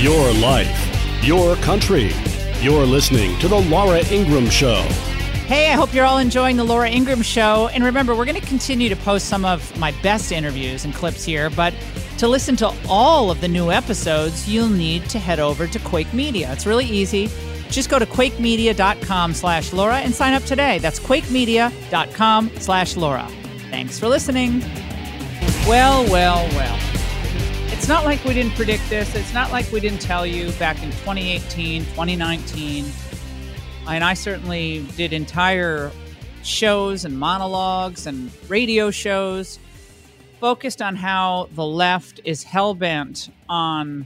Your life, your country. You're listening to The Laura Ingraham Show. Hey, I hope you're all enjoying The Laura Ingraham Show. And remember, we're going to continue to post some of my best interviews and clips here. But to listen to all of the new episodes, you'll need to head over to Quake Media. It's really easy. Just go to QuakeMedia.com/Laura and sign up today. That's QuakeMedia.com/Laura. Thanks for listening. Well, well, well. It's not like we didn't predict this. It's not like we didn't tell you back in 2018, 2019. And I certainly did entire shows and monologues and radio shows focused on how the left is hell-bent on,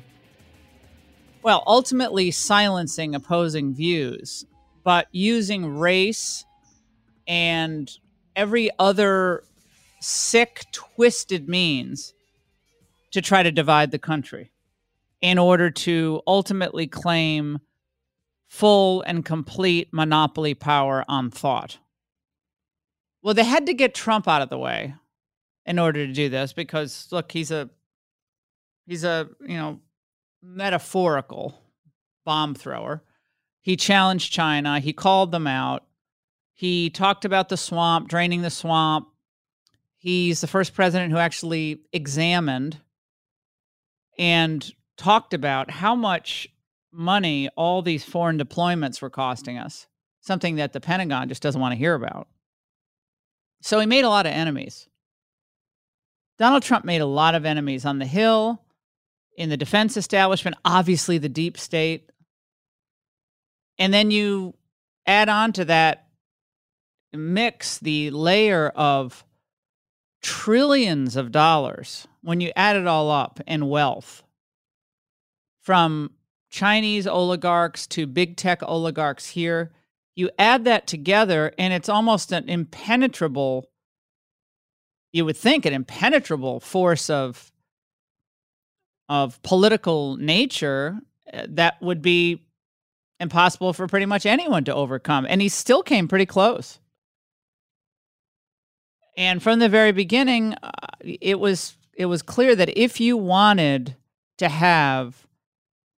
well, ultimately silencing opposing views, but using race and every other sick, twisted means to try to divide the country in order to ultimately claim full and complete monopoly power on thought. Well, they had to get Trump out of the way in order to do this because, look, he's a metaphorical bomb thrower. He challenged China. He called them out. He talked about the swamp, draining the swamp. He's the first president who actually examined and talked about how much money all these foreign deployments were costing us, something that the Pentagon just doesn't want to hear about. So he made a lot of enemies. Donald Trump made a lot of enemies on the Hill, in the defense establishment, obviously the deep state. And then you add on to that mix the layer of trillions of dollars when you add it all up in wealth from Chinese oligarchs to big tech oligarchs here. You add that together and it's almost an impenetrable, you would think an impenetrable force of political nature that would be impossible for pretty much anyone to overcome. And he still came pretty close. And from the very beginning, it was clear that if you wanted to have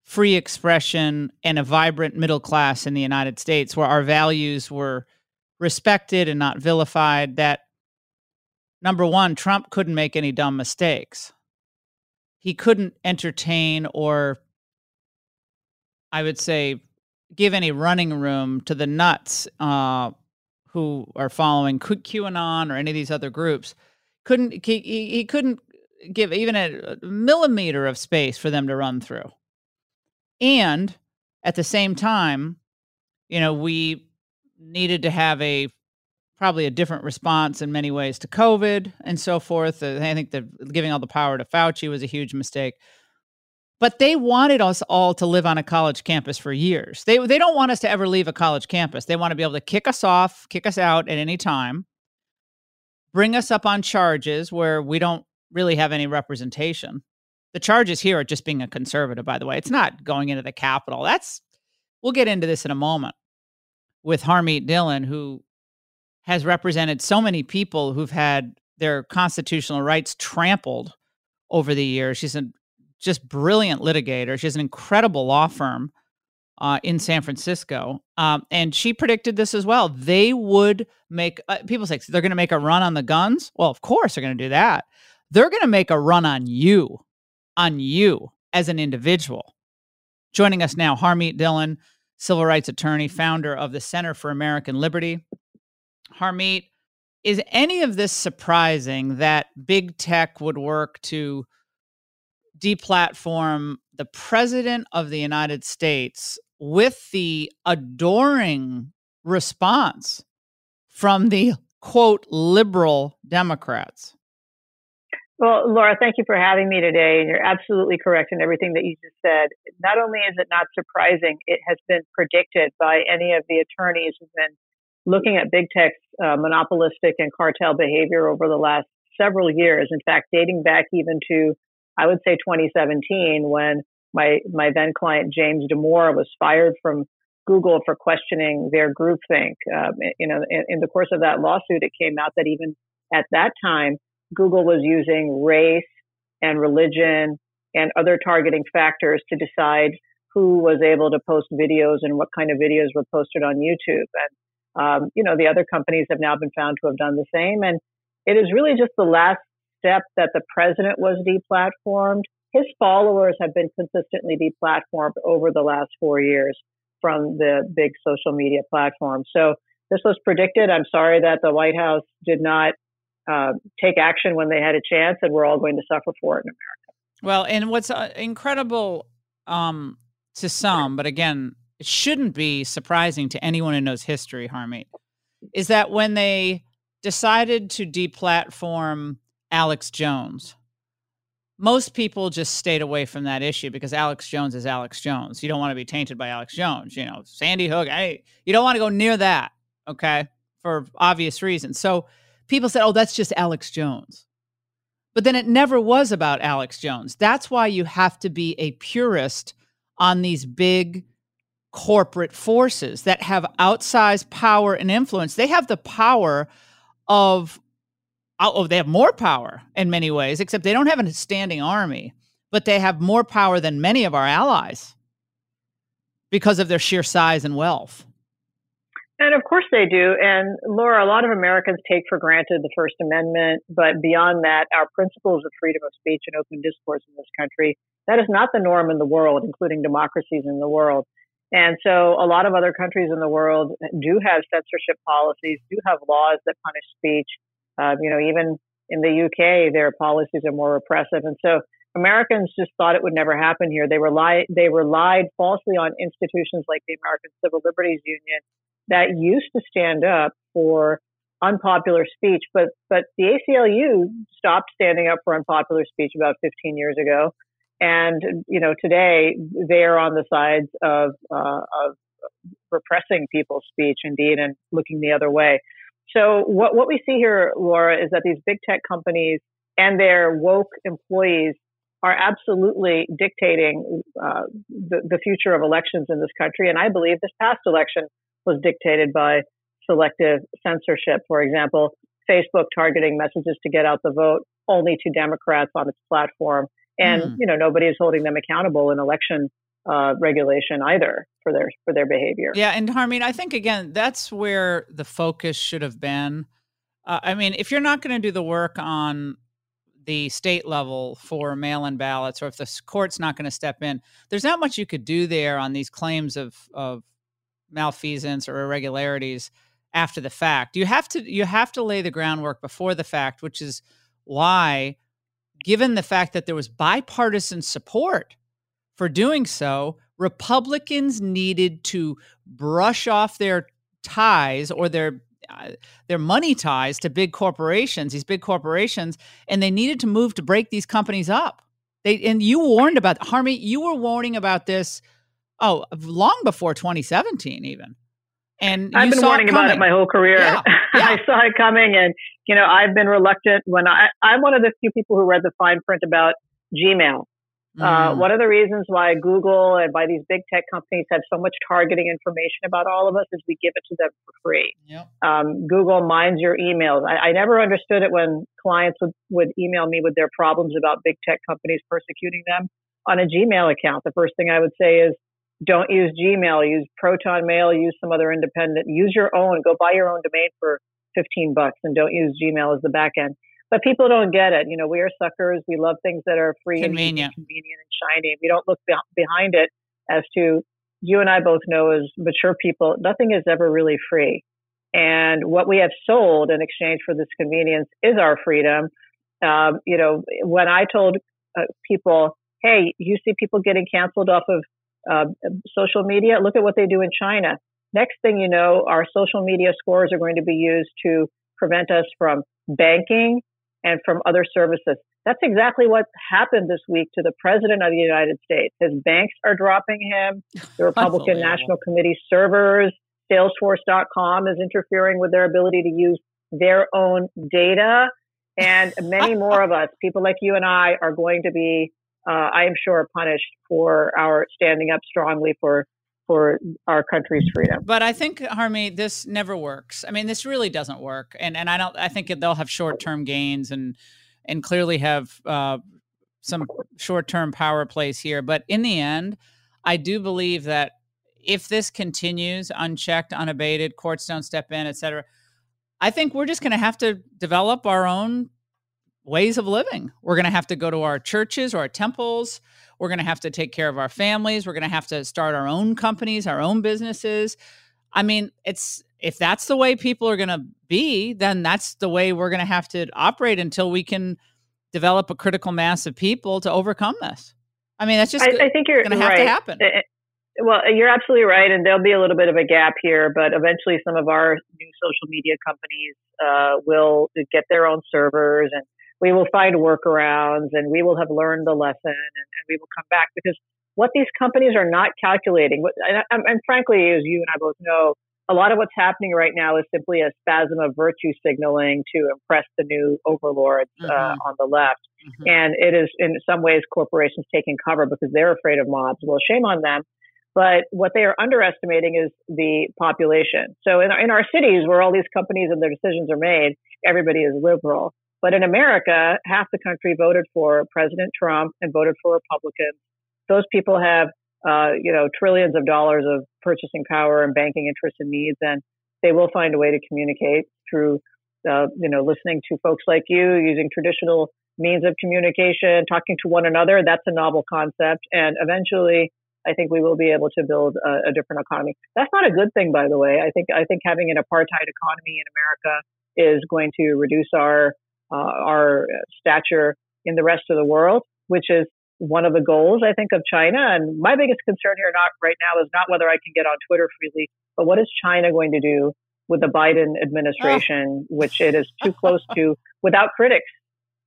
free expression and a vibrant middle class in the United States where our values were respected and not vilified, that, number one, Trump couldn't make any dumb mistakes. He couldn't entertain or, I would say, give any running room to the nuts who are following QAnon or any of these other groups. He couldn't give even a millimeter of space for them to run through. And at the same time, we needed to have probably a different response in many ways to COVID and so forth. I think that giving all the power to Fauci was a huge mistake. But they wanted us all to live on a college campus for years. They don't want us to ever leave a college campus. They want to be able to kick us off, kick us out at any time, bring us up on charges where we don't really have any representation. The charges here are just being a conservative, by the way. It's not going into the Capitol. We'll get into this in a moment with Harmeet Dhillon, who has represented so many people who've had their constitutional rights trampled over the years. She's a just brilliant litigator. She has an incredible law firm in San Francisco. And she predicted this as well. They would make, people say, they're going to make a run on the guns? Well, of course they're going to do that. They're going to make a run on you as an individual. Joining us now, Harmeet Dhillon, civil rights attorney, founder of the Center for American Liberty. Harmeet, is any of this surprising that big tech would work to deplatform the president of the United States with the adoring response from the, quote, liberal Democrats? Well, Laura, thank you for having me today. And you're absolutely correct in everything that you just said. Not only is it not surprising, it has been predicted by any of the attorneys who've been looking at big tech's monopolistic and cartel behavior over the last several years. In fact, dating back even to, I would say, 2017, when my then client James Damore was fired from Google for questioning their groupthink. In the course of that lawsuit, it came out that even at that time, Google was using race and religion and other targeting factors to decide who was able to post videos and what kind of videos were posted on YouTube. And, you know, the other companies have now been found to have done the same. And it is really just the last step that the president was deplatformed. His followers have been consistently deplatformed over the last 4 years from the big social media platforms. So this was predicted. I'm sorry that the White House did not take action when they had a chance, and we're all going to suffer for it in America. Well, and what's incredible to some, but again, it shouldn't be surprising to anyone who knows history, Harmeet, is that when they decided to deplatform Alex Jones, most people just stayed away from that issue because Alex Jones is Alex Jones. You don't want to be tainted by Alex Jones. You know, Sandy Hook, you don't want to go near that, okay, for obvious reasons. So people said, oh, that's just Alex Jones. But then it never was about Alex Jones. That's why you have to be a purist on these big corporate forces that have outsized power and influence. They have the power of... Oh, they have more power in many ways, except they don't have a standing army, but they have more power than many of our allies because of their sheer size and wealth. And of course they do. And Laura, a lot of Americans take for granted the First Amendment, but beyond that, our principles of freedom of speech and open discourse in this country, that is not the norm in the world, including democracies in the world. And so a lot of other countries in the world do have censorship policies, do have laws that punish speech. You know, even in the UK, their policies are more repressive. And so Americans just thought it would never happen here. They relied falsely on institutions like the American Civil Liberties Union that used to stand up for unpopular speech. But the ACLU stopped standing up for unpopular speech about 15 years ago. And, you know, today they're on the sides of repressing people's speech, indeed, and looking the other way. So what we see here, Laura, is that these big tech companies and their woke employees are absolutely dictating the future of elections in this country. And I believe this past election was dictated by selective censorship. For example, Facebook targeting messages to get out the vote only to Democrats on its platform. And, you know, nobody is holding them accountable in election regulation either for their behavior. Yeah. And Harmeet, I think, again, that's where the focus should have been. I mean, if you're not going to do the work on the state level for mail-in ballots, or if the court's not going to step in, there's not much you could do there on these claims of malfeasance or irregularities after the fact. You have to lay the groundwork before the fact, which is why, given the fact that there was bipartisan support for doing so, Republicans needed to brush off their ties or their money ties to big corporations, and they needed to move to break these companies up. And you warned about, Harmeet, you were warning about this, long before 2017 even. And I've been warning about it my whole career. Yeah, yeah. I saw it coming, and, you know, I've been reluctant when I'm one of the few people who read the fine print about Gmail. One of the reasons why Google and why these big tech companies have so much targeting information about all of us is we give it to them for free. Yep. Google mines your emails. I never understood it when clients would email me with their problems about big tech companies persecuting them on a Gmail account. The first thing I would say is, don't use Gmail, use ProtonMail, use some other independent, use your own, go buy your own domain for $15 and don't use Gmail as the back end. But people don't get it. You know, we are suckers. We love things that are free and convenient and shiny. We don't look behind it as to, you and I both know as mature people, nothing is ever really free. And what we have sold in exchange for this convenience is our freedom. You know, when I told people, hey, you see people getting canceled off of social media, look at what they do in China. Next thing you know, our social media scores are going to be used to prevent us from banking and from other services. That's exactly what happened this week to the president of the United States. His banks are dropping him. The Republican National Committee servers, Salesforce.com is interfering with their ability to use their own data. And many more of us, people like you and I, are going to be, I am sure, punished for our standing up strongly for our country's freedom. But I think, Harmeet, this never works. I mean, this really doesn't work. And I think they'll have short-term gains and clearly have some short-term power plays here. But in the end, I do believe that if this continues unchecked, unabated, courts don't step in, et cetera, I think we're just going to have to develop our own ways of living. We're going to have to go to our churches or our temples. We're going to have to take care of our families. We're going to have to start our own companies, our own businesses. I mean, it's if that's the way people are going to be, then that's the way we're going to have to operate until we can develop a critical mass of people to overcome this. I mean, that's just I think you're going to have to happen. Well, you're absolutely right, and there'll be a little bit of a gap here, but eventually some of our new social media companies will get their own servers, and we will find workarounds, and we will have learned the lesson, and we will come back. Because what these companies are not calculating, and frankly, as you and I both know, a lot of what's happening right now is simply a spasm of virtue signaling to impress the new overlords on the left. Mm-hmm. And it is, in some ways, corporations taking cover because they're afraid of mobs. Well, shame on them. But what they are underestimating is the population. So in our cities where all these companies and their decisions are made, everybody is liberal. But in America, half the country voted for President Trump and voted for Republicans. Those people have, trillions of dollars of purchasing power and banking interests and needs, and they will find a way to communicate through, listening to folks like you, using traditional means of communication, talking to one another. That's a novel concept. And eventually, I think we will be able to build a different economy. That's not a good thing, by the way. I think having an apartheid economy in America is going to reduce our stature in the rest of the world, which is one of the goals, I think, of China. And my biggest concern here right now is not whether I can get on Twitter freely, but what is China going to do with the Biden administration, which it is too close to, without critics,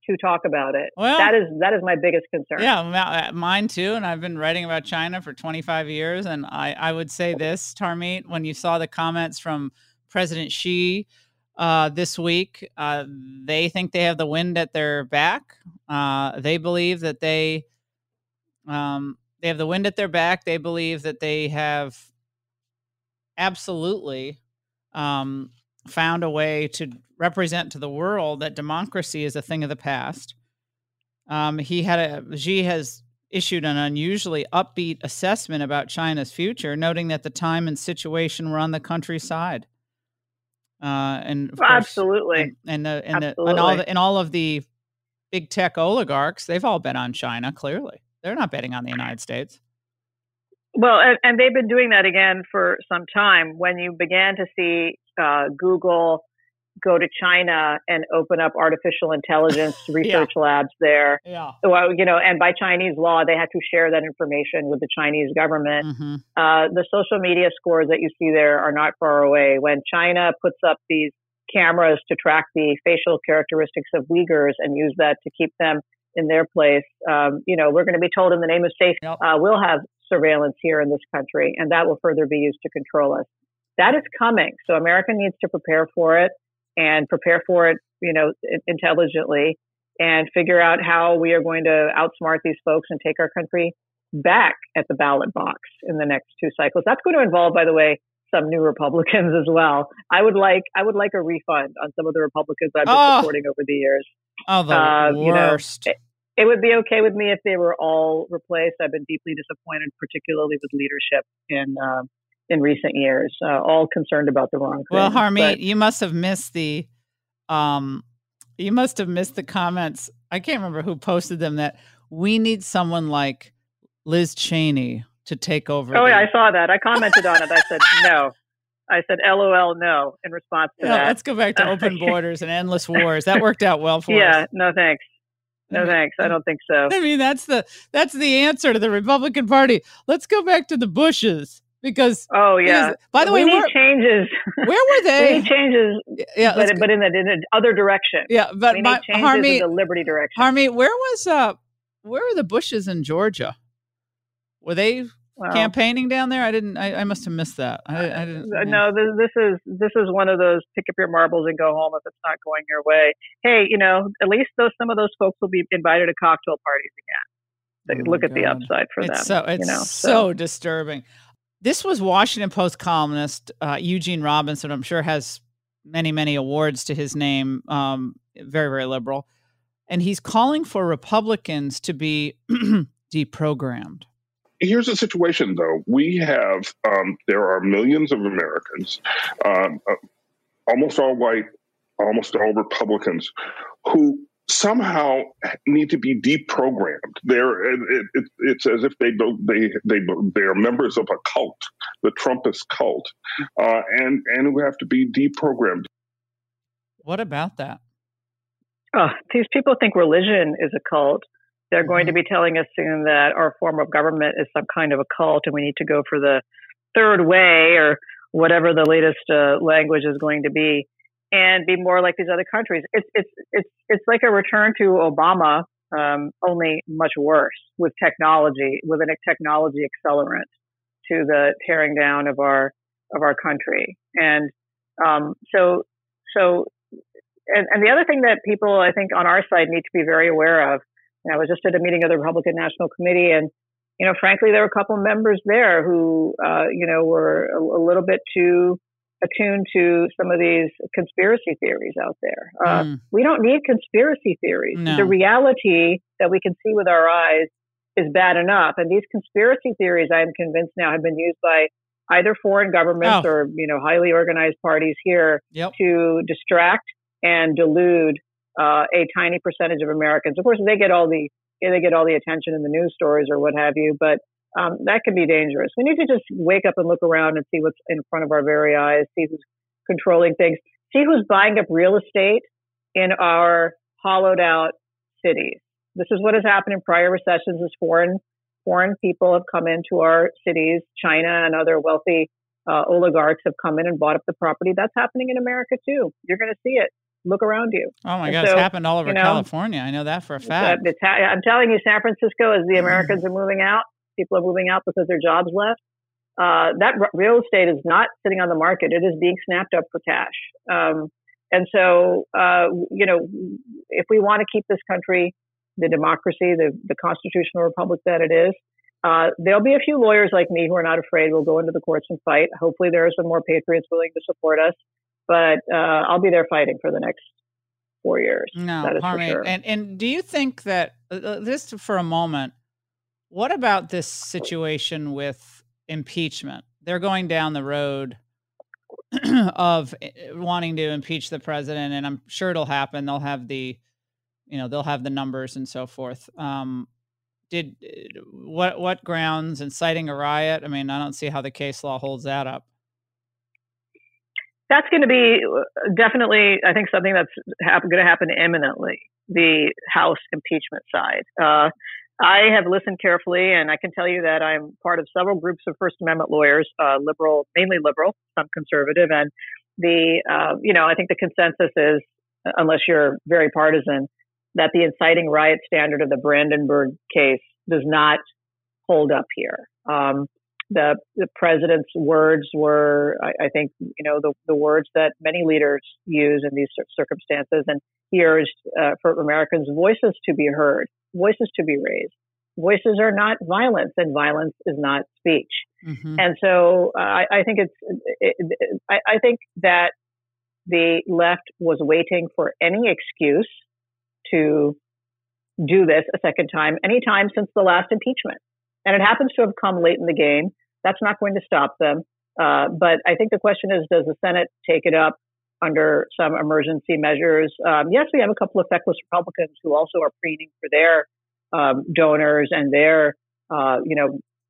to talk about it. Well, that is my biggest concern. Yeah, mine too. And I've been writing about China for 25 years. And I would say this, Harmeet, when you saw the comments from President Xi this week, they think they have the wind at their back. They believe that they have the wind at their back. They believe that they have absolutely found a way to represent to the world that democracy is a thing of the past. Xi has issued an unusually upbeat assessment about China's future, noting that the time and situation were on the country's side. Absolutely. And all of the big tech oligarchs, they've all bet on China, clearly. They're not betting on the United States. Well, and they've been doing that again for some time. When you began to see Google go to China and open up artificial intelligence research labs there. Yeah. Well, and by Chinese law, they had to share that information with the Chinese government. Mm-hmm. The social media scores that you see there are not far away. When China puts up these cameras to track the facial characteristics of Uyghurs and use that to keep them in their place, we're going to be told in the name of safety, we'll have surveillance here in this country, and that will further be used to control us. That is coming. So America needs to prepare for it. And prepare for it, intelligently, and figure out how we are going to outsmart these folks and take our country back at the ballot box in the next two cycles. That's going to involve, by the way, some new Republicans as well. I would like a refund on some of the Republicans I've been supporting over the years. Oh, the worst. It would be okay with me if they were all replaced. I've been deeply disappointed, particularly with leadership in recent years, all concerned about the wrong thing. Well, Harmeet, you must have missed the comments. I can't remember who posted them, that we need someone like Liz Cheney to take over. Oh, yeah, I saw that. I commented on it. I said, no. I said, LOL, no, in response to that. Let's go back to open borders and endless wars. That worked out well for us. Yeah, no thanks. No, thanks. I don't think so. I mean, that's the answer to the Republican Party. Let's go back to the Bushes. Because by the way, we need changes. Where were they? We need changes, but in the other direction. Yeah, but we need changes, Harmeet, in the liberty direction. Harmeet, where are the Bushes in Georgia? Were they campaigning down there? I must have missed that. I didn't. No, this is one of those pick up your marbles and go home if it's not going your way. Hey, at least some of those folks will be invited to cocktail parties again. Oh, look at the upside for them. So disturbing. This was Washington Post columnist Eugene Robinson, I'm sure has many, many awards to his name, very, very liberal. and he's calling for Republicans to be deprogrammed. Here's the situation, though. We have, there are millions of Americans, almost all white, almost all Republicans, who somehow need to be deprogrammed. It's as if they are members of a cult, the Trumpist cult, and who have to be deprogrammed. What about that? These people think religion is a cult. They're going to be telling us soon that our form of government is some kind of a cult, and we need to go for the third way or whatever the latest language is going to be, and be more like these other countries. It's like a return to Obama, only much worse, with technology, with a technology accelerant to the tearing down of our country. And so the other thing that people, I think, on our side need to be very aware of. I was just at a meeting of the Republican National Committee, and frankly, there were a couple of members there who, were a little bit too attuned to some of these conspiracy theories out there. We don't need conspiracy theories. No. The reality that we can see with our eyes is bad enough, and these conspiracy theories, I am convinced now, have been used by either foreign governments or highly organized parties here to distract and delude a tiny percentage of Americans. Of course, they get all the attention in the news stories or what have you, but that can be dangerous. We need to just wake up and look around and see what's in front of our very eyes, see who's controlling things, see who's buying up real estate in our hollowed out cities. This is what has happened in prior recessions, is foreign people have come into our cities. China and other wealthy oligarchs have come in and bought up the property. That's happening in America too. You're going to see it. Look around you. Oh my God, so, it's happened all over California. I know that for a fact. I'm telling you, San Francisco, as the Americans are moving out, people are moving out because their jobs left. That real estate is not sitting on the market. It is being snapped up for cash. And so, if we want to keep this country, the democracy, the constitutional republic that it is, there'll be a few lawyers like me who are not afraid. We'll go into the courts and fight. Hopefully there are some more patriots willing to support us. But I'll be there fighting for the next 4 years. No, that is for sure. And do you think that, this for a moment, what about this situation with impeachment? They're going down the road of wanting to impeach the president, and I'm sure it'll happen. They'll have the numbers and so forth. What grounds? Inciting a riot? I mean, I don't see how the case law holds that up. That's going to be definitely, I think, something that's going to happen imminently, the House impeachment side. I have listened carefully, and I can tell you that I'm part of several groups of First Amendment lawyers, liberal, mainly liberal, some conservative. And I think the consensus is, unless you're very partisan, that the inciting riot standard of the Brandenburg case does not hold up here. The president's words were, I think, the words that many leaders use in these circumstances. And he urged for Americans' voices to be heard, voices to be raised. Voices are not violence, and violence is not speech. Mm-hmm. And so I think that the left was waiting for any excuse to do this a second time, any time since the last impeachment. And it happens to have come late in the game. That's not going to stop them. But I think the question is, does the Senate take it up under some emergency measures? Yes, we have a couple of feckless Republicans who also are preening for their donors and their,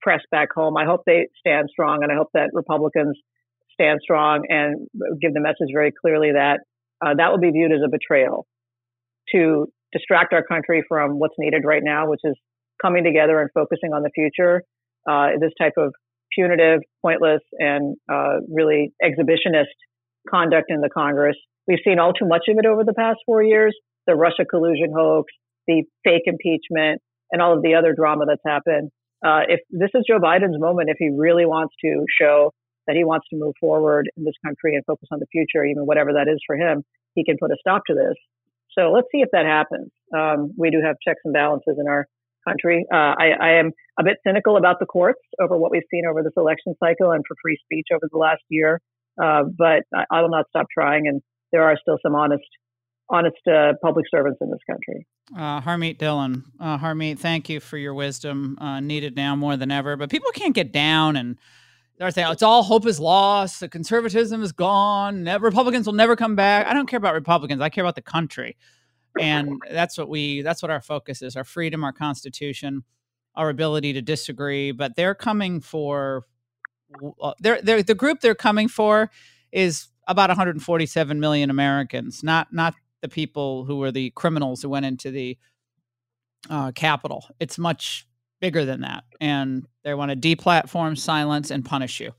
press back home. I hope they stand strong, and I hope that Republicans stand strong and give the message very clearly that that will be viewed as a betrayal to distract our country from what's needed right now, which is coming together and focusing on the future. This type of punitive, pointless, and really exhibitionist conduct in the Congress. We've seen all too much of it over the past 4 years, the Russia collusion hoax, the fake impeachment, and all of the other drama that's happened. If this is Joe Biden's moment, if he really wants to show that he wants to move forward in this country and focus on the future, even whatever that is for him, he can put a stop to this. So let's see if that happens. We do have checks and balances in our country. I am a bit cynical about the courts over what we've seen over this election cycle and for free speech over the last year, but I will not stop trying. And there are still some honest honest public servants in this country. Harmeet Dhillon. Harmeet, thank you for your wisdom, needed now more than ever. But people can't get down and they're saying, oh, it's all hope is lost. The conservatism is gone. Republicans will never come back. I don't care about Republicans. I care about the country. And that's what our focus is, our freedom, our Constitution, our ability to disagree. But they're coming for the group they're coming for is about 147 million Americans, not the people who were the criminals who went into the Capitol. It's much bigger than that. And they want to deplatform, silence, and punish you.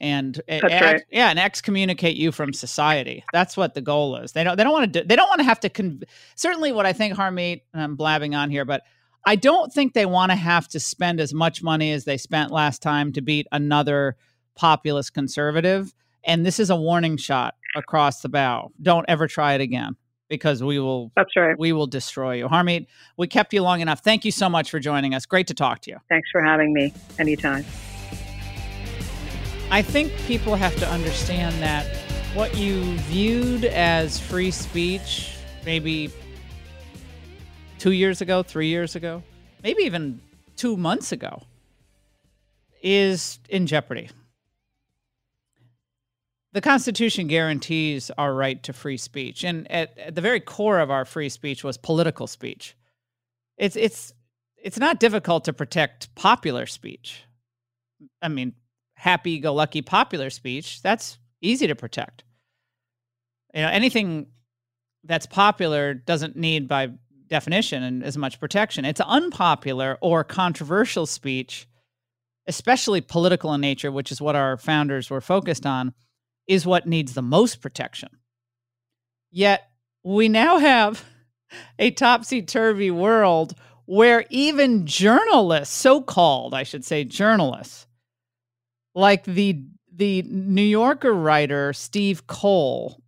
And excommunicate you from society. That's what the goal is. Certainly what I think, Harmeet, and I'm blabbing on here, but I don't think they want to have to spend as much money as they spent last time to beat another populist conservative. And this is a warning shot across the bow. Don't ever try it again, because we will destroy you. Harmeet, we kept you long enough. Thank you so much for joining us. Great to talk to you. Thanks for having me. Anytime. I think people have to understand that what you viewed as free speech maybe 2 years ago, 3 years ago, maybe even 2 months ago is in jeopardy. The Constitution guarantees our right to free speech. And at the very core of our free speech was political speech. It's not difficult to protect popular speech. I mean, happy-go-lucky popular speech, that's easy to protect. You know, anything that's popular doesn't need, by definition, and as much protection. It's unpopular or controversial speech, especially political in nature, which is what our founders were focused on, is what needs the most protection. Yet we now have a topsy-turvy world where even journalists, so-called, I should say, journalists, like the New Yorker writer, Steve Cole,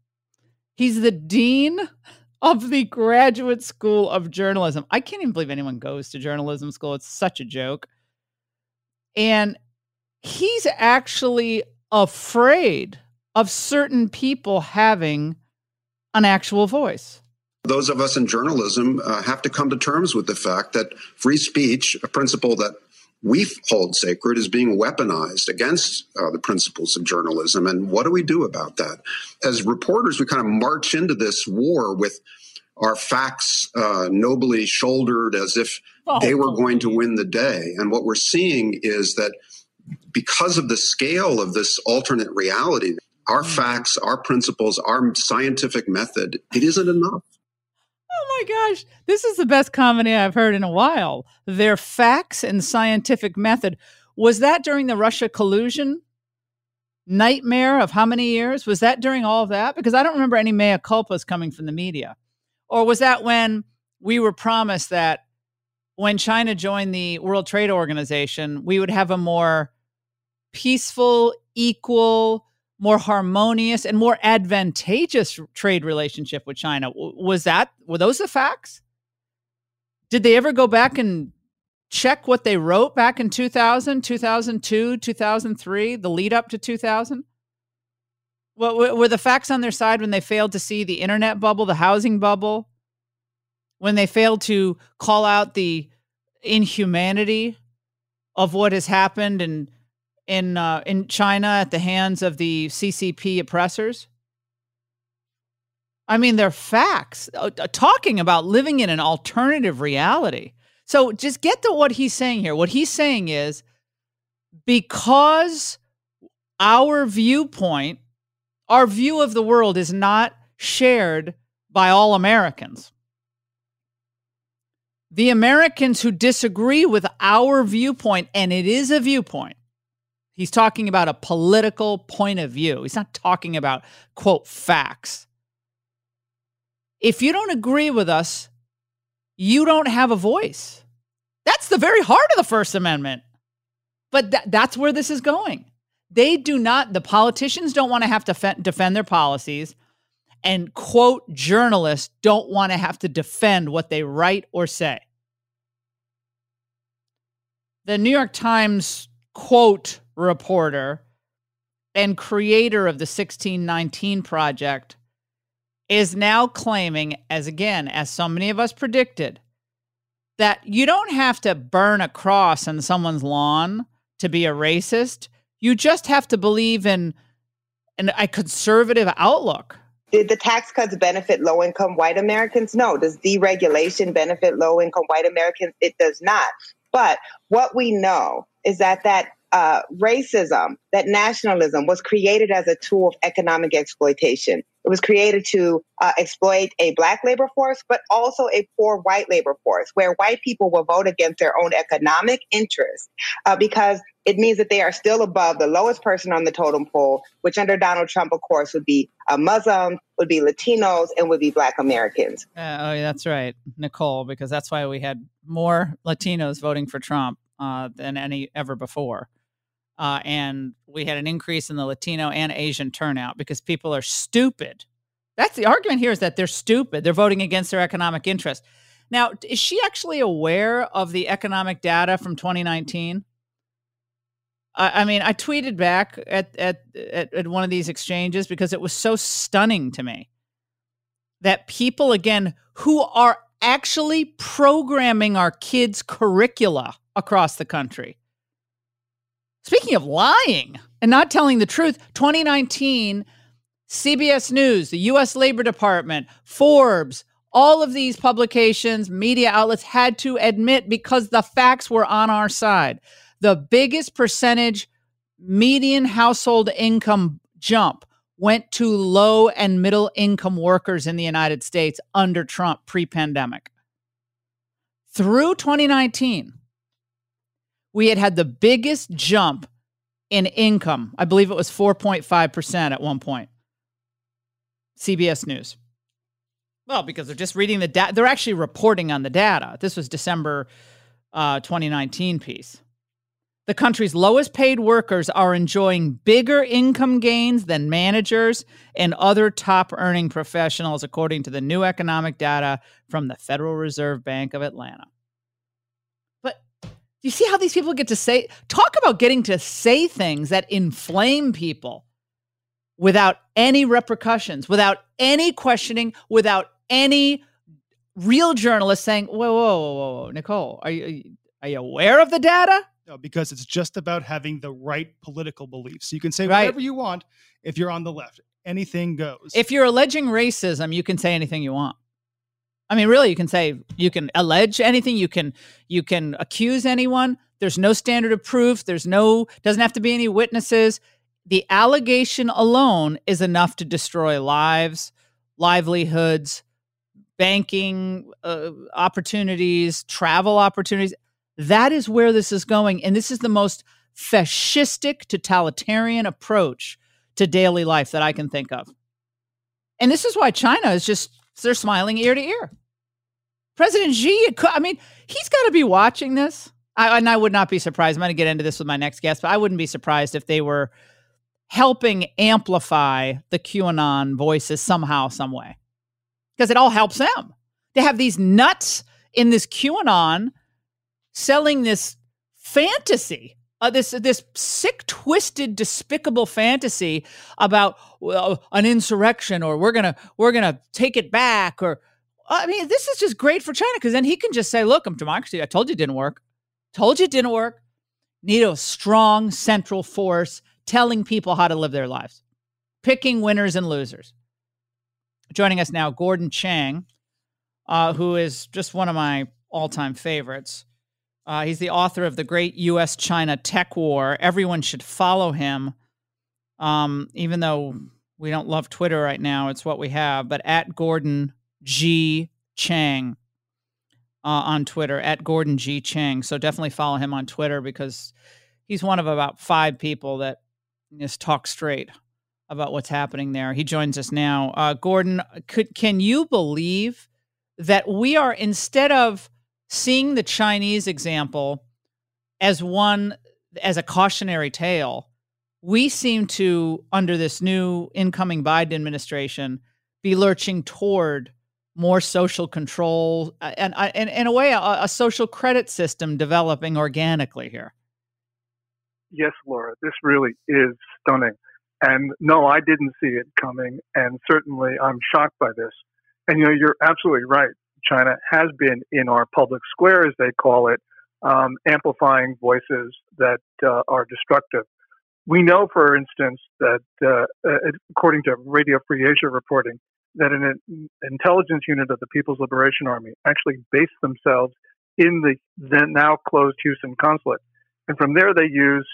he's the dean of the Graduate School of Journalism. I can't even believe anyone goes to journalism school. It's such a joke. And he's actually afraid of certain people having an actual voice. Those of us in journalism have to come to terms with the fact that free speech, a principle that we hold sacred, is being weaponized against the principles of journalism. And what do we do about that? As reporters, we kind of march into this war with our facts nobly shouldered as if they were going to win the day. And what we're seeing is that because of the scale of this alternate reality, our facts, our principles, our scientific method, it isn't enough. Oh my gosh, this is the best comedy I've heard in a while. Their facts and scientific method. Was that during the Russia collusion nightmare of how many years? Was that during all of that? Because I don't remember any mea culpas coming from the media. Or was that when we were promised that when China joined the World Trade Organization, we would have a more peaceful, equal, more harmonious and more advantageous trade relationship with China? Were those the facts? Did they ever go back and check what they wrote back in 2000, 2002, 2003, the lead up to 2000? Well, were the facts on their side when they failed to see the internet bubble, the housing bubble? When they failed to call out the inhumanity of what has happened in China at the hands of the CCP oppressors? I mean, they're facts. Talking about living in an alternative reality. So just get to what he's saying here. What he's saying is, because our viewpoint, our view of the world is not shared by all Americans, the Americans who disagree with our viewpoint, and it is a viewpoint, he's talking about a political point of view. He's not talking about, quote, facts. If you don't agree with us, you don't have a voice. That's the very heart of the First Amendment. But that's where this is going. The politicians don't want to have to defend their policies, and, quote, journalists don't want to have to defend what they write or say. The New York Times, quote, reporter and creator of the 1619 Project is now claiming, as again, as so many of us predicted, that you don't have to burn a cross on someone's lawn to be a racist. You just have to believe in a conservative outlook. Did the tax cuts benefit low-income white Americans? No. Does deregulation benefit low-income white Americans? It does not. But what we know is that racism, that nationalism was created as a tool of economic exploitation. It was created to exploit a black labor force, but also a poor white labor force, where white people will vote against their own economic interests because it means that they are still above the lowest person on the totem pole, which under Donald Trump, of course, would be Muslims, would be Latinos, and would be black Americans. That's right, Nicole, because that's why we had more Latinos voting for Trump than ever before. And we had an increase in the Latino and Asian turnout because people are stupid. That's the argument here, is that they're stupid. They're voting against their economic interest. Now, is she actually aware of the economic data from 2019? I mean, I tweeted back at one of these exchanges because it was so stunning to me that people, again, who are actually programming our kids' curricula across the country. Speaking of lying and not telling the truth, 2019, CBS News, the U.S. Labor Department, Forbes, all of these publications, media outlets had to admit, because the facts were on our side, the biggest percentage median household income jump went to low and middle income workers in the United States under Trump pre-pandemic. Through 2019, we had had the biggest jump in income. I believe it was 4.5% at one point. CBS News. Well, because they're just reading the data. They're actually reporting on the data. This was December 2019 piece. The country's lowest paid workers are enjoying bigger income gains than managers and other top earning professionals, according to the new economic data from the Federal Reserve Bank of Atlanta. You see how these people get to say, talk about getting to say things that inflame people without any repercussions, without any questioning, without any real journalist saying, whoa, Nicole, are you aware of the data? No, because it's just about having the right political beliefs. You can say whatever you want if you're on the left. Anything goes. If you're alleging racism, you can say anything you want. I mean, really, you can allege anything. You can accuse anyone. There's no standard of proof. Doesn't have to be any witnesses. The allegation alone is enough to destroy lives, livelihoods, banking opportunities, travel opportunities. That is where this is going. And this is the most fascistic, totalitarian approach to daily life that I can think of. And this is why China is just, they're smiling ear to ear. President Xi, I mean, he's got to be watching this. I would not be surprised. I'm going to get into this with my next guest, but I wouldn't be surprised if they were helping amplify the QAnon voices somehow, some way, because it all helps them. They have these nuts in this QAnon selling this fantasy, this sick, twisted, despicable fantasy about an insurrection, or we're gonna take it back, or I mean, this is just great for China, because then he can just say, "Look, I'm democracy. I told you it didn't work. Need a strong central force telling people how to live their lives, picking winners and losers." Joining us now, Gordon Chang, who is just one of my all-time favorites. He's the author of The Great U.S.-China Tech War. Everyone should follow him, even though we don't love Twitter right now. It's what we have. But at Gordon G. Chang on Twitter, at Gordon G. Chang. So definitely follow him on Twitter, because he's one of about 5 people that just talk straight about what's happening there. He joins us now. Gordon, can you believe that we are, instead of seeing the Chinese example as a cautionary tale, we seem to, under this new incoming Biden administration, be lurching toward more social control and in a way, a social credit system developing organically here? Yes, Laura, this really is stunning. And no, I didn't see it coming. And certainly I'm shocked by this. And, you know, you're absolutely right. China has been in our public square, as they call it, amplifying voices that are destructive. We know, for instance, that according to Radio Free Asia reporting, that an intelligence unit of the People's Liberation Army actually based themselves in the then now closed Houston consulate. And from there, they used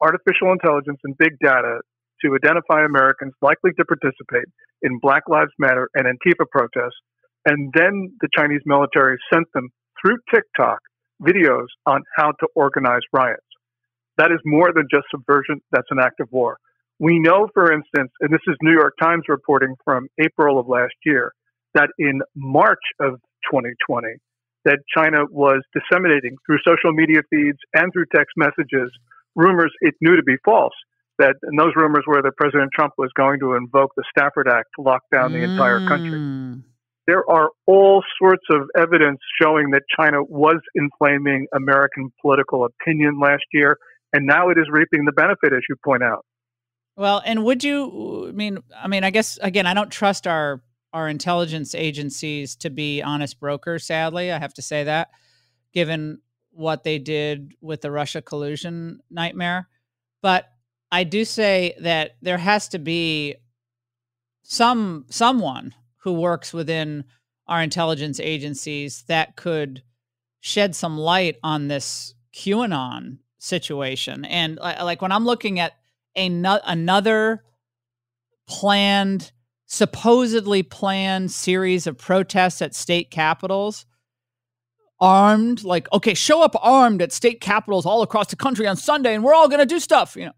artificial intelligence and big data to identify Americans likely to participate in Black Lives Matter and Antifa protests. And then the Chinese military sent them through TikTok videos on how to organize riots. That is more than just subversion. That's an act of war. We know, for instance, and this is New York Times reporting from April of last year, that in March of 2020, that China was disseminating through social media feeds and through text messages rumors it knew to be false. That, and those rumors were that President Trump was going to invoke the Stafford Act to lock down the entire country. There are all sorts of evidence showing that China was inflaming American political opinion last year, and now it is reaping the benefit, as you point out. Well, and would you, I mean, I guess, again, I don't trust our intelligence agencies to be honest brokers, sadly. I have to say that, given what they did with the Russia collusion nightmare. But I do say that there has to be someone who works within our intelligence agencies that could shed some light on this QAnon situation. And like when I'm looking at another planned, supposedly planned series of protests at state capitals, armed, like, okay, show up armed at state capitals all across the country on Sunday and we're all going to do stuff, you know.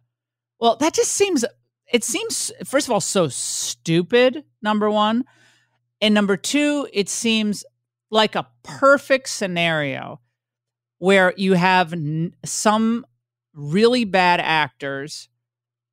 Well, that just seems, it seems, first of all, so stupid, number one. And number two, it seems like a perfect scenario where you have some really bad actors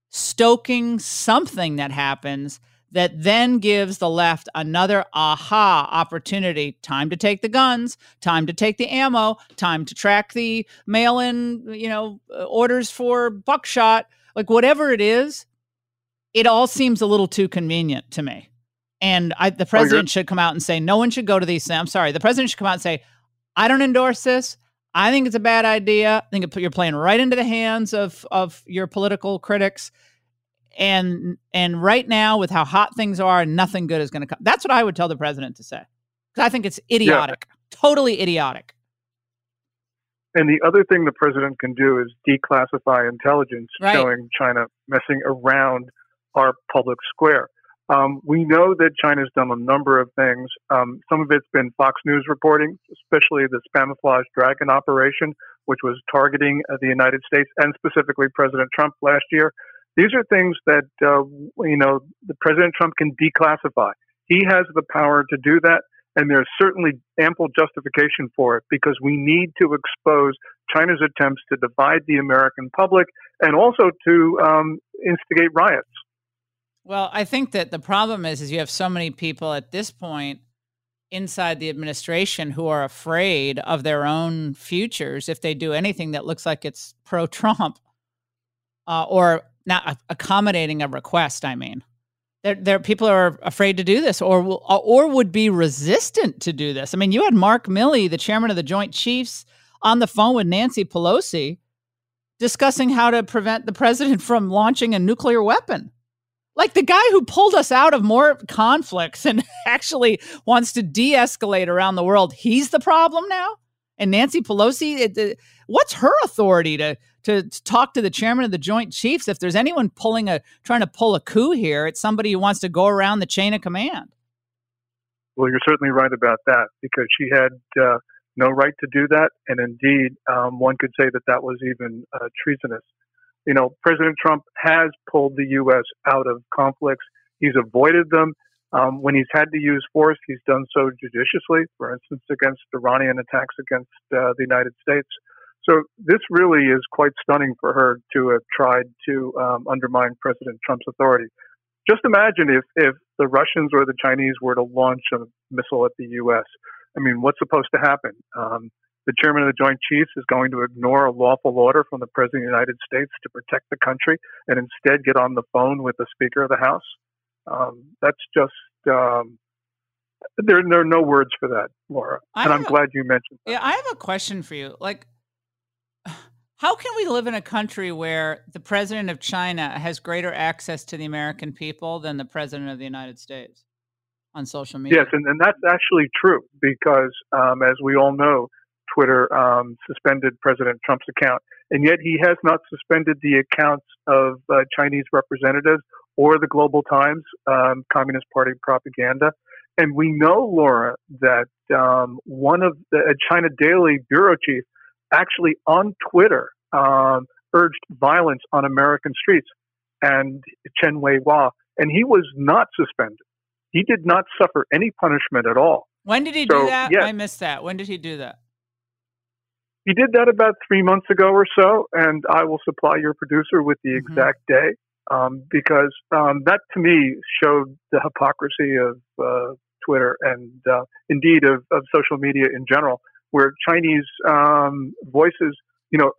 stoking something that happens that then gives the left another aha opportunity. Time to take the guns, time to take the ammo, time to track the mail-in, you know, orders for buckshot. Like, whatever it is, it all seems a little too convenient to me. And the president should come out and say, no one should go to these. I'm sorry. The president should come out and say, I don't endorse this. I think it's a bad idea. I think you're playing right into the hands of your political critics. And right now, with how hot things are, nothing good is going to come. That's what I would tell the president to say. Because I think it's idiotic. Yeah. Totally idiotic. And the other thing the president can do is declassify intelligence, right, showing China messing around our public square. We know that China's done a number of things. Some of it's been Fox News reporting, especially the Spamiflage Dragon operation, which was targeting the United States and specifically President Trump last year. These are things that, you know, the President Trump can declassify. He has the power to do that. And there's certainly ample justification for it, because we need to expose China's attempts to divide the American public and also to instigate riots. Well, I think that the problem is you have so many people at this point inside the administration who are afraid of their own futures if they do anything that looks like it's pro-Trump or not accommodating a request, I mean. There, people are afraid to do this, or would be resistant to do this. I mean, you had Mark Milley, the chairman of the Joint Chiefs, on the phone with Nancy Pelosi discussing how to prevent the president from launching a nuclear weapon. Like, the guy who pulled us out of more conflicts and actually wants to de-escalate around the world, he's the problem now? And Nancy Pelosi, what's her authority to talk to the chairman of the Joint Chiefs? If there's anyone trying to pull a coup here, it's somebody who wants to go around the chain of command. Well, you're certainly right about that, because she had no right to do that. And indeed, one could say that was even treasonous. You know, President Trump has pulled the U.S. out of conflicts. He's avoided them. When he's had to use force, he's done so judiciously, for instance, against Iranian attacks against the United States. So this really is quite stunning for her to have tried to undermine President Trump's authority. Just imagine if the Russians or the Chinese were to launch a missile at the U.S. I mean, what's supposed to happen? The chairman of the Joint Chiefs is going to ignore a lawful order from the President of the United States to protect the country and instead get on the phone with the Speaker of the House. That's just there are no words for that, Laura. And I'm glad you mentioned that. Yeah, I have a question for you. Like, how can we live in a country where the president of China has greater access to the American people than the president of the United States on social media? Yes, and that's actually true because, as we all know, Twitter suspended President Trump's account, and yet he has not suspended the accounts of Chinese representatives or the Global Times, Communist Party propaganda. And we know, Laura, that one of the China Daily bureau chief actually on Twitter urged violence on American streets, and Chen Wei-Hua, and he was not suspended. He did not suffer any punishment at all. When did he do that? Yes. I missed that. When did he do that? He did that about 3 months ago or so, and I will supply your producer with the exact day. Because that, to me, showed the hypocrisy of Twitter and indeed of social media in general, where Chinese voices,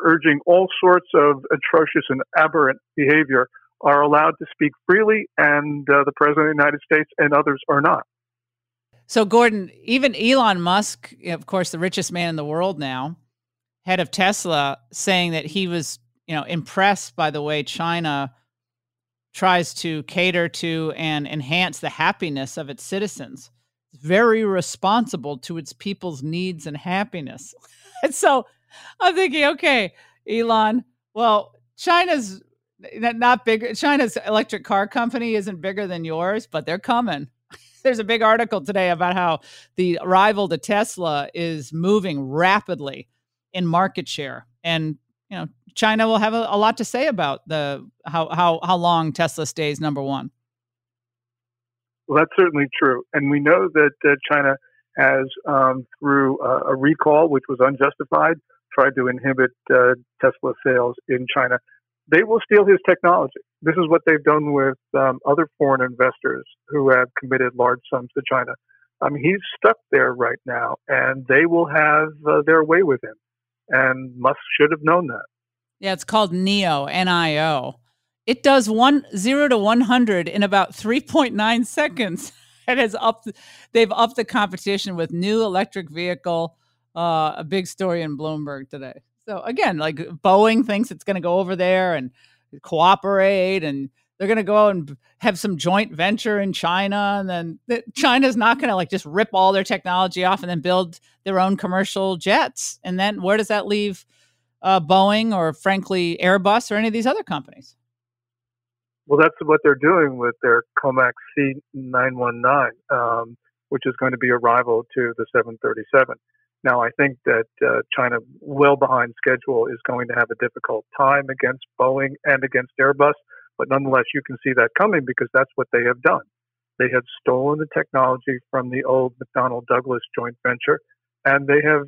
urging all sorts of atrocious and aberrant behavior are allowed to speak freely, and the President of the United States and others are not. So, Gordon, even Elon Musk, of course, the richest man in the world now, head of Tesla, saying that he was, impressed by the way China tries to cater to and enhance the happiness of its citizens. Very responsible to its people's needs and happiness. And so I'm thinking, okay, Elon, well, China's not bigger. China's electric car company isn't bigger than yours, but they're coming. There's a big article today about how the rival to Tesla is moving rapidly in market share. And China will have a lot to say about the how long Tesla stays number one. Well, that's certainly true. And we know that China has, through a recall, which was unjustified, tried to inhibit Tesla sales in China. They will steal his technology. This is what they've done with other foreign investors who have committed large sums to China. He's stuck there right now, and they will have their way with him. And Musk should have known that. Yeah, it's called NIO, N-I-O. It does 0 to 100 in about 3.9 seconds. It has they've upped the competition with new electric vehicle, a big story in Bloomberg today. So again, like Boeing thinks it's going to go over there and cooperate, and they're going to go and have some joint venture in China. And then China's not going to just rip all their technology off and then build their own commercial jets. And then where does that leave Boeing or frankly Airbus or any of these other companies? Well, that's what they're doing with their COMAC C919, which is going to be a rival to the 737. Now, I think that China, well behind schedule, is going to have a difficult time against Boeing and against Airbus. But nonetheless, you can see that coming because that's what they have done. They have stolen the technology from the old McDonnell Douglas joint venture, and they have,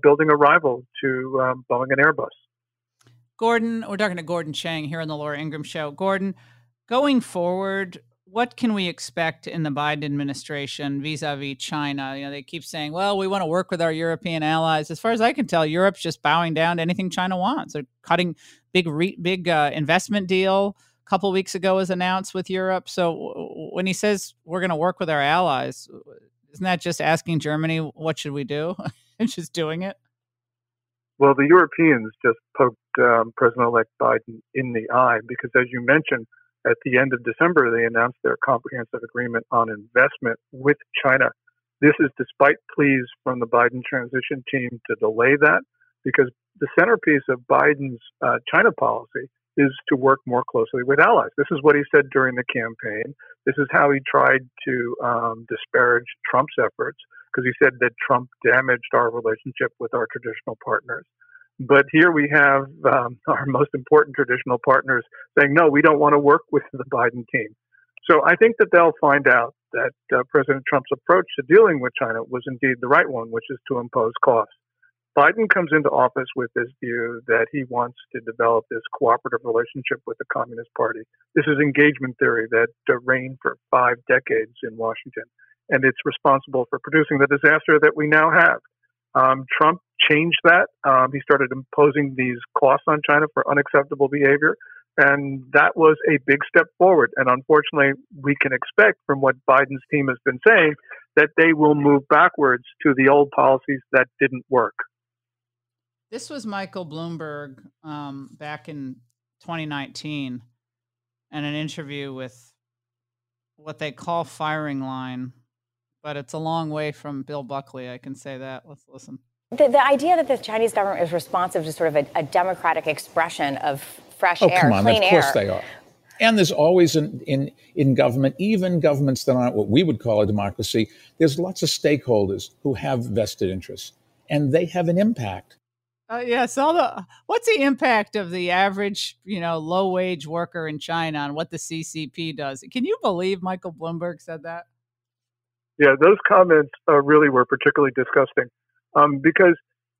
building a rival to Boeing and Airbus. Gordon, we're talking to Gordon Chang here on the Laura Ingraham Show. Gordon, going forward, what can we expect in the Biden administration vis-a-vis China? They keep saying, well, we want to work with our European allies. As far as I can tell, Europe's just bowing down to anything China wants. They're cutting big investment deal a couple weeks ago was announced with Europe. So when he says we're going to work with our allies, isn't that just asking Germany, what should we do? And just doing it? Well, the Europeans just poked President-elect Biden in the eye because, as you mentioned, at the end of December, they announced their comprehensive agreement on investment with China. This is despite pleas from the Biden transition team to delay that because the centerpiece of Biden's China policy is to work more closely with allies. This is what he said during the campaign. This is how he tried to disparage Trump's efforts, because he said that Trump damaged our relationship with our traditional partners. But here we have our most important traditional partners saying, no, we don't want to work with the Biden team. So I think that they'll find out that President Trump's approach to dealing with China was indeed the right one, which is to impose costs. Biden comes into office with this view that he wants to develop this cooperative relationship with the Communist Party. This is engagement theory that reigned for 5 decades in Washington, and it's responsible for producing the disaster that we now have. Trump changed that. He started imposing these costs on China for unacceptable behavior. And that was a big step forward. And unfortunately, we can expect from what Biden's team has been saying that they will move backwards to the old policies that didn't work. This was Michael Bloomberg back in 2019 in an interview with what they call Firing Line, but it's a long way from Bill Buckley. I can say that. Let's listen. The idea that the Chinese government is responsive to sort of a democratic expression of fresh air, come on, clean air. Of course they are. And there's always in government, even governments that aren't what we would call a democracy, there's lots of stakeholders who have vested interests, and they have an impact. Yes. What's the impact of the average, low-wage worker in China on what the CCP does? Can you believe Michael Bloomberg said that? Yeah, those comments really were particularly disgusting because,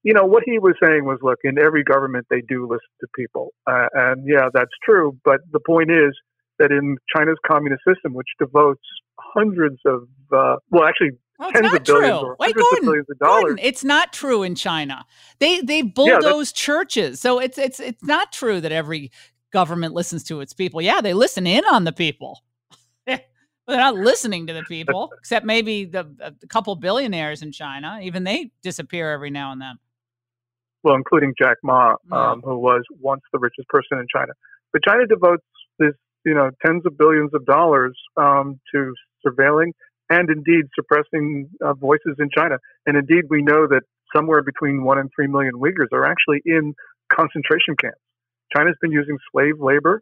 what he was saying was, look, in every government, they do listen to people. And yeah, that's true. But the point is that in China's communist system, which devotes hundreds of, tens of billions or hundreds of billions of dollars. Gordon, it's not true in China. They bulldoze churches. So it's not true that every government listens to its people. Yeah, they listen in on the people. They're not listening to the people, except maybe a couple billionaires in China. Even they disappear every now and then. Well, including Jack Ma, who was once the richest person in China. But China devotes this, tens of billions of dollars to surveilling and indeed suppressing voices in China. And indeed, we know that somewhere between 1 and 3 million Uyghurs are actually in concentration camps. China's been using slave labor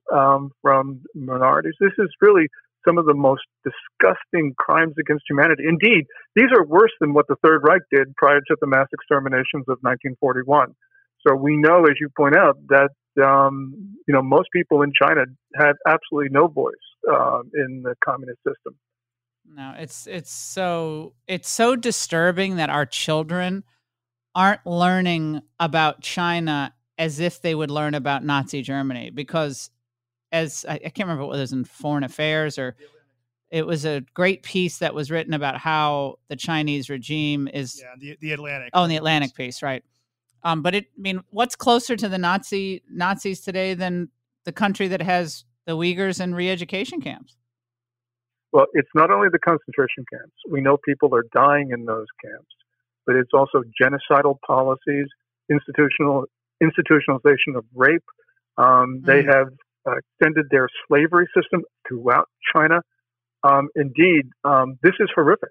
from minorities. This is really some of the most disgusting crimes against humanity. Indeed, these are worse than what the Third Reich did prior to the mass exterminations of 1941. So we know, as you point out, that most people in China had absolutely no voice in the communist system. No, it's so disturbing that our children aren't learning about China as if they would learn about Nazi Germany, because as I can't remember whether it was in Foreign Affairs or it was a great piece that was written about how the Chinese regime is the Atlantic. Oh, in the Atlantic piece, right? But what's closer to the Nazis today than the country that has the Uyghurs in re-education camps? Well, it's not only the concentration camps. We know people are dying in those camps, but it's also genocidal policies, institutionalization of rape. They have extended their slavery system throughout China. Indeed, this is horrific.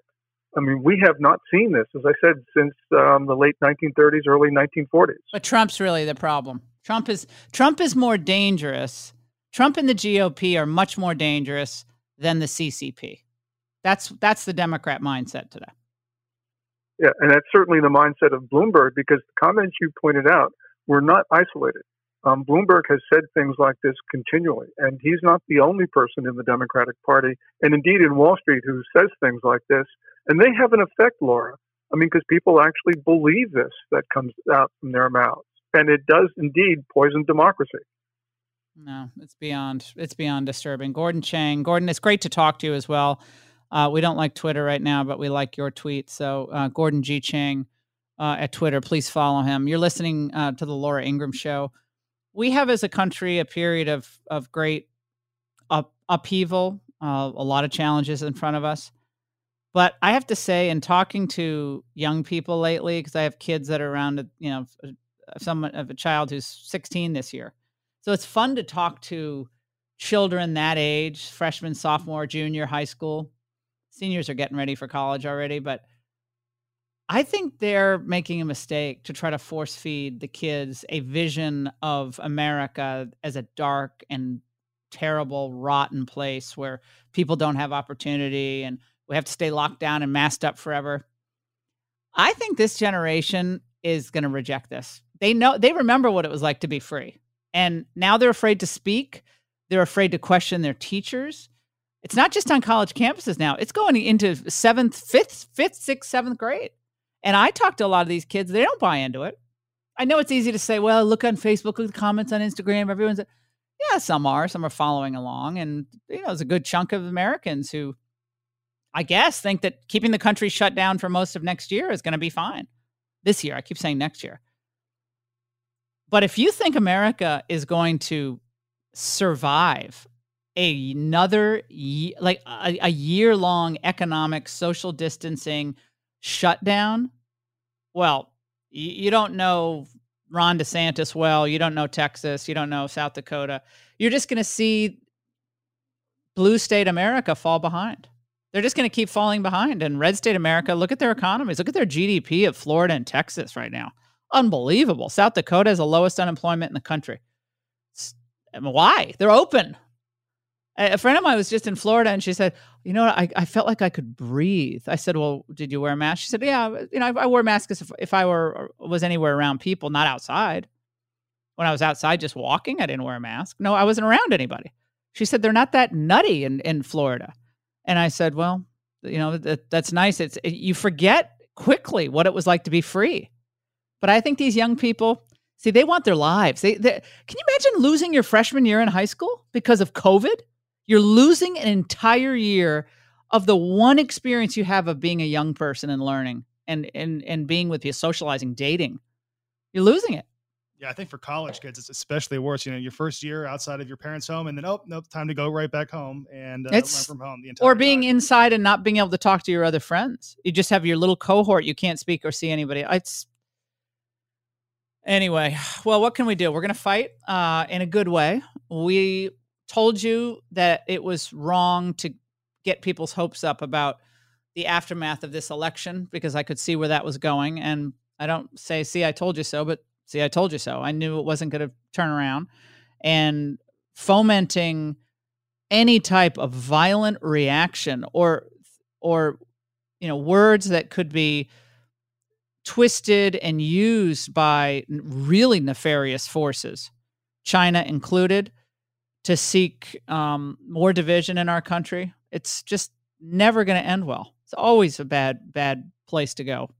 We have not seen this, as I said, since the late 1930s, early 1940s. But Trump's really the problem. Trump is more dangerous. Trump and the GOP are much more dangerous than the CCP. That's the Democrat mindset today. Yeah, and that's certainly the mindset of Bloomberg, because the comments you pointed out were not isolated. Bloomberg has said things like this continually, and he's not the only person in the Democratic Party, and indeed in Wall Street, who says things like this, and they have an effect, Laura. Because people actually believe this that comes out from their mouths, and it does indeed poison democracy. No, it's beyond disturbing. Gordon Chang. Gordon, it's great to talk to you as well. We don't like Twitter right now, but we like your tweet. So Gordon G. Chang at Twitter, please follow him. You're listening to the Laura Ingraham Show. We have as a country a period of great upheaval, a lot of challenges in front of us. But I have to say, in talking to young people lately, because I have kids that are around, someone of a child who's 16 this year. So it's fun to talk to children that age, freshman, sophomore, junior, high school. Seniors are getting ready for college already, but I think they're making a mistake to try to force feed the kids a vision of America as a dark and terrible, rotten place where people don't have opportunity and we have to stay locked down and masked up forever. I think this generation is going to reject this. They remember what it was like to be free. And now they're afraid to speak. They're afraid to question their teachers. It's not just on college campuses now. It's going into fifth, sixth, seventh grade. And I talk to a lot of these kids. They don't buy into it. I know it's easy to say, well, look on Facebook, look at the comments on Instagram. Everyone's, yeah, some are. Some are following along. And, there's a good chunk of Americans who, I guess, think that keeping the country shut down for most of next year is going to be fine. this year. I keep saying next year. But if you think America is going to survive another a year-long economic social distancing shutdown, well, you don't know Ron DeSantis well. You don't know Texas. You don't know South Dakota. You're just going to see blue state America fall behind. They're just going to keep falling behind. And red state America, look at their economies. Look at their GDP of Florida and Texas right now. Unbelievable. South Dakota has the lowest unemployment in the country. Why? They're open. A friend of mine was just in Florida, and she said, you know, I felt like I could breathe. I said, well, did you wear a mask? She said, yeah, you know, I wore masks if I was anywhere around people, not outside. When I was outside just walking, I didn't wear a mask. No, I wasn't around anybody. She said, they're not that nutty in Florida. And I said, well, you know, that's nice. You forget quickly what it was like to be free. But I think these young people, see, they want their lives. Can you imagine losing your freshman year in high school because of COVID? You're losing an entire year of the one experience you have of being a young person and learning and being with you, socializing, dating. You're losing it. Yeah, I think for college kids, it's especially worse. You know, your first year outside of your parents' home, and then, oh, nope, time to go right back home and learn from home the entire time. Or being inside and not being able to talk to your other friends. You just have your little cohort. You can't speak or see anybody. Anyway, well, what can we do? We're going to fight in a good way. We told you that it was wrong to get people's hopes up about the aftermath of this election because I could see where that was going. And I don't say, see, I told you so, but see, I told you so. I knew it wasn't going to turn around. And fomenting any type of violent reaction or you know, words that could be twisted and used by really nefarious forces, China included, to seek more division in our country. It's just never going to end well. It's always a bad place to go.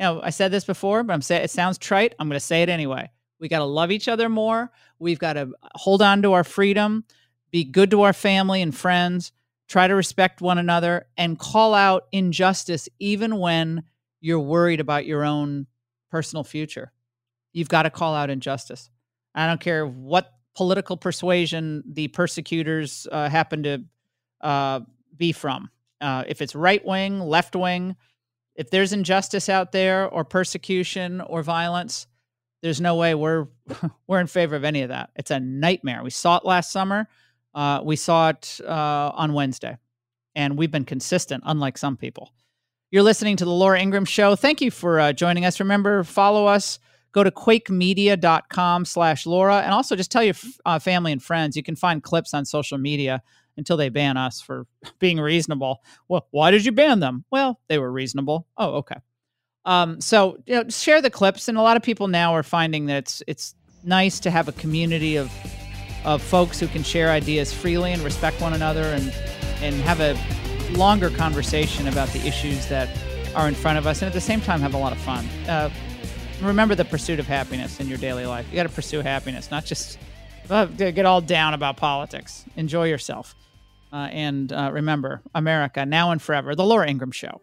You know, I said this before, but it sounds trite. I'm going to say it anyway. We got to love each other more. We've got to hold on to our freedom, be good to our family and friends, try to respect one another, and call out injustice even when you're worried about your own personal future. You've got to call out injustice. I don't care what political persuasion the persecutors happen to be from. If it's right wing, left wing, if there's injustice out there or persecution or violence, there's no way we're in favor of any of that. It's a nightmare. We saw it last summer. We saw it on Wednesday. And we've been consistent, unlike some people. You're listening to The Laura Ingraham Show. Thank you for joining us. Remember, follow us. Go to QuakeMedia.com/Laura. And also just tell your family and friends. You can find clips on social media until they ban us for being reasonable. Well, why did you ban them? Well, they were reasonable. Oh, okay. So you know, share the clips. And a lot of people now are finding that it's nice to have a community of folks who can share ideas freely and respect one another and have a longer conversation about the issues that are in front of us, and at the same time have a lot of fun. Remember the pursuit of happiness in your daily life. You got to pursue happiness, not just get all down about politics. Enjoy yourself. And remember, America, now and forever, The Laura Ingraham Show.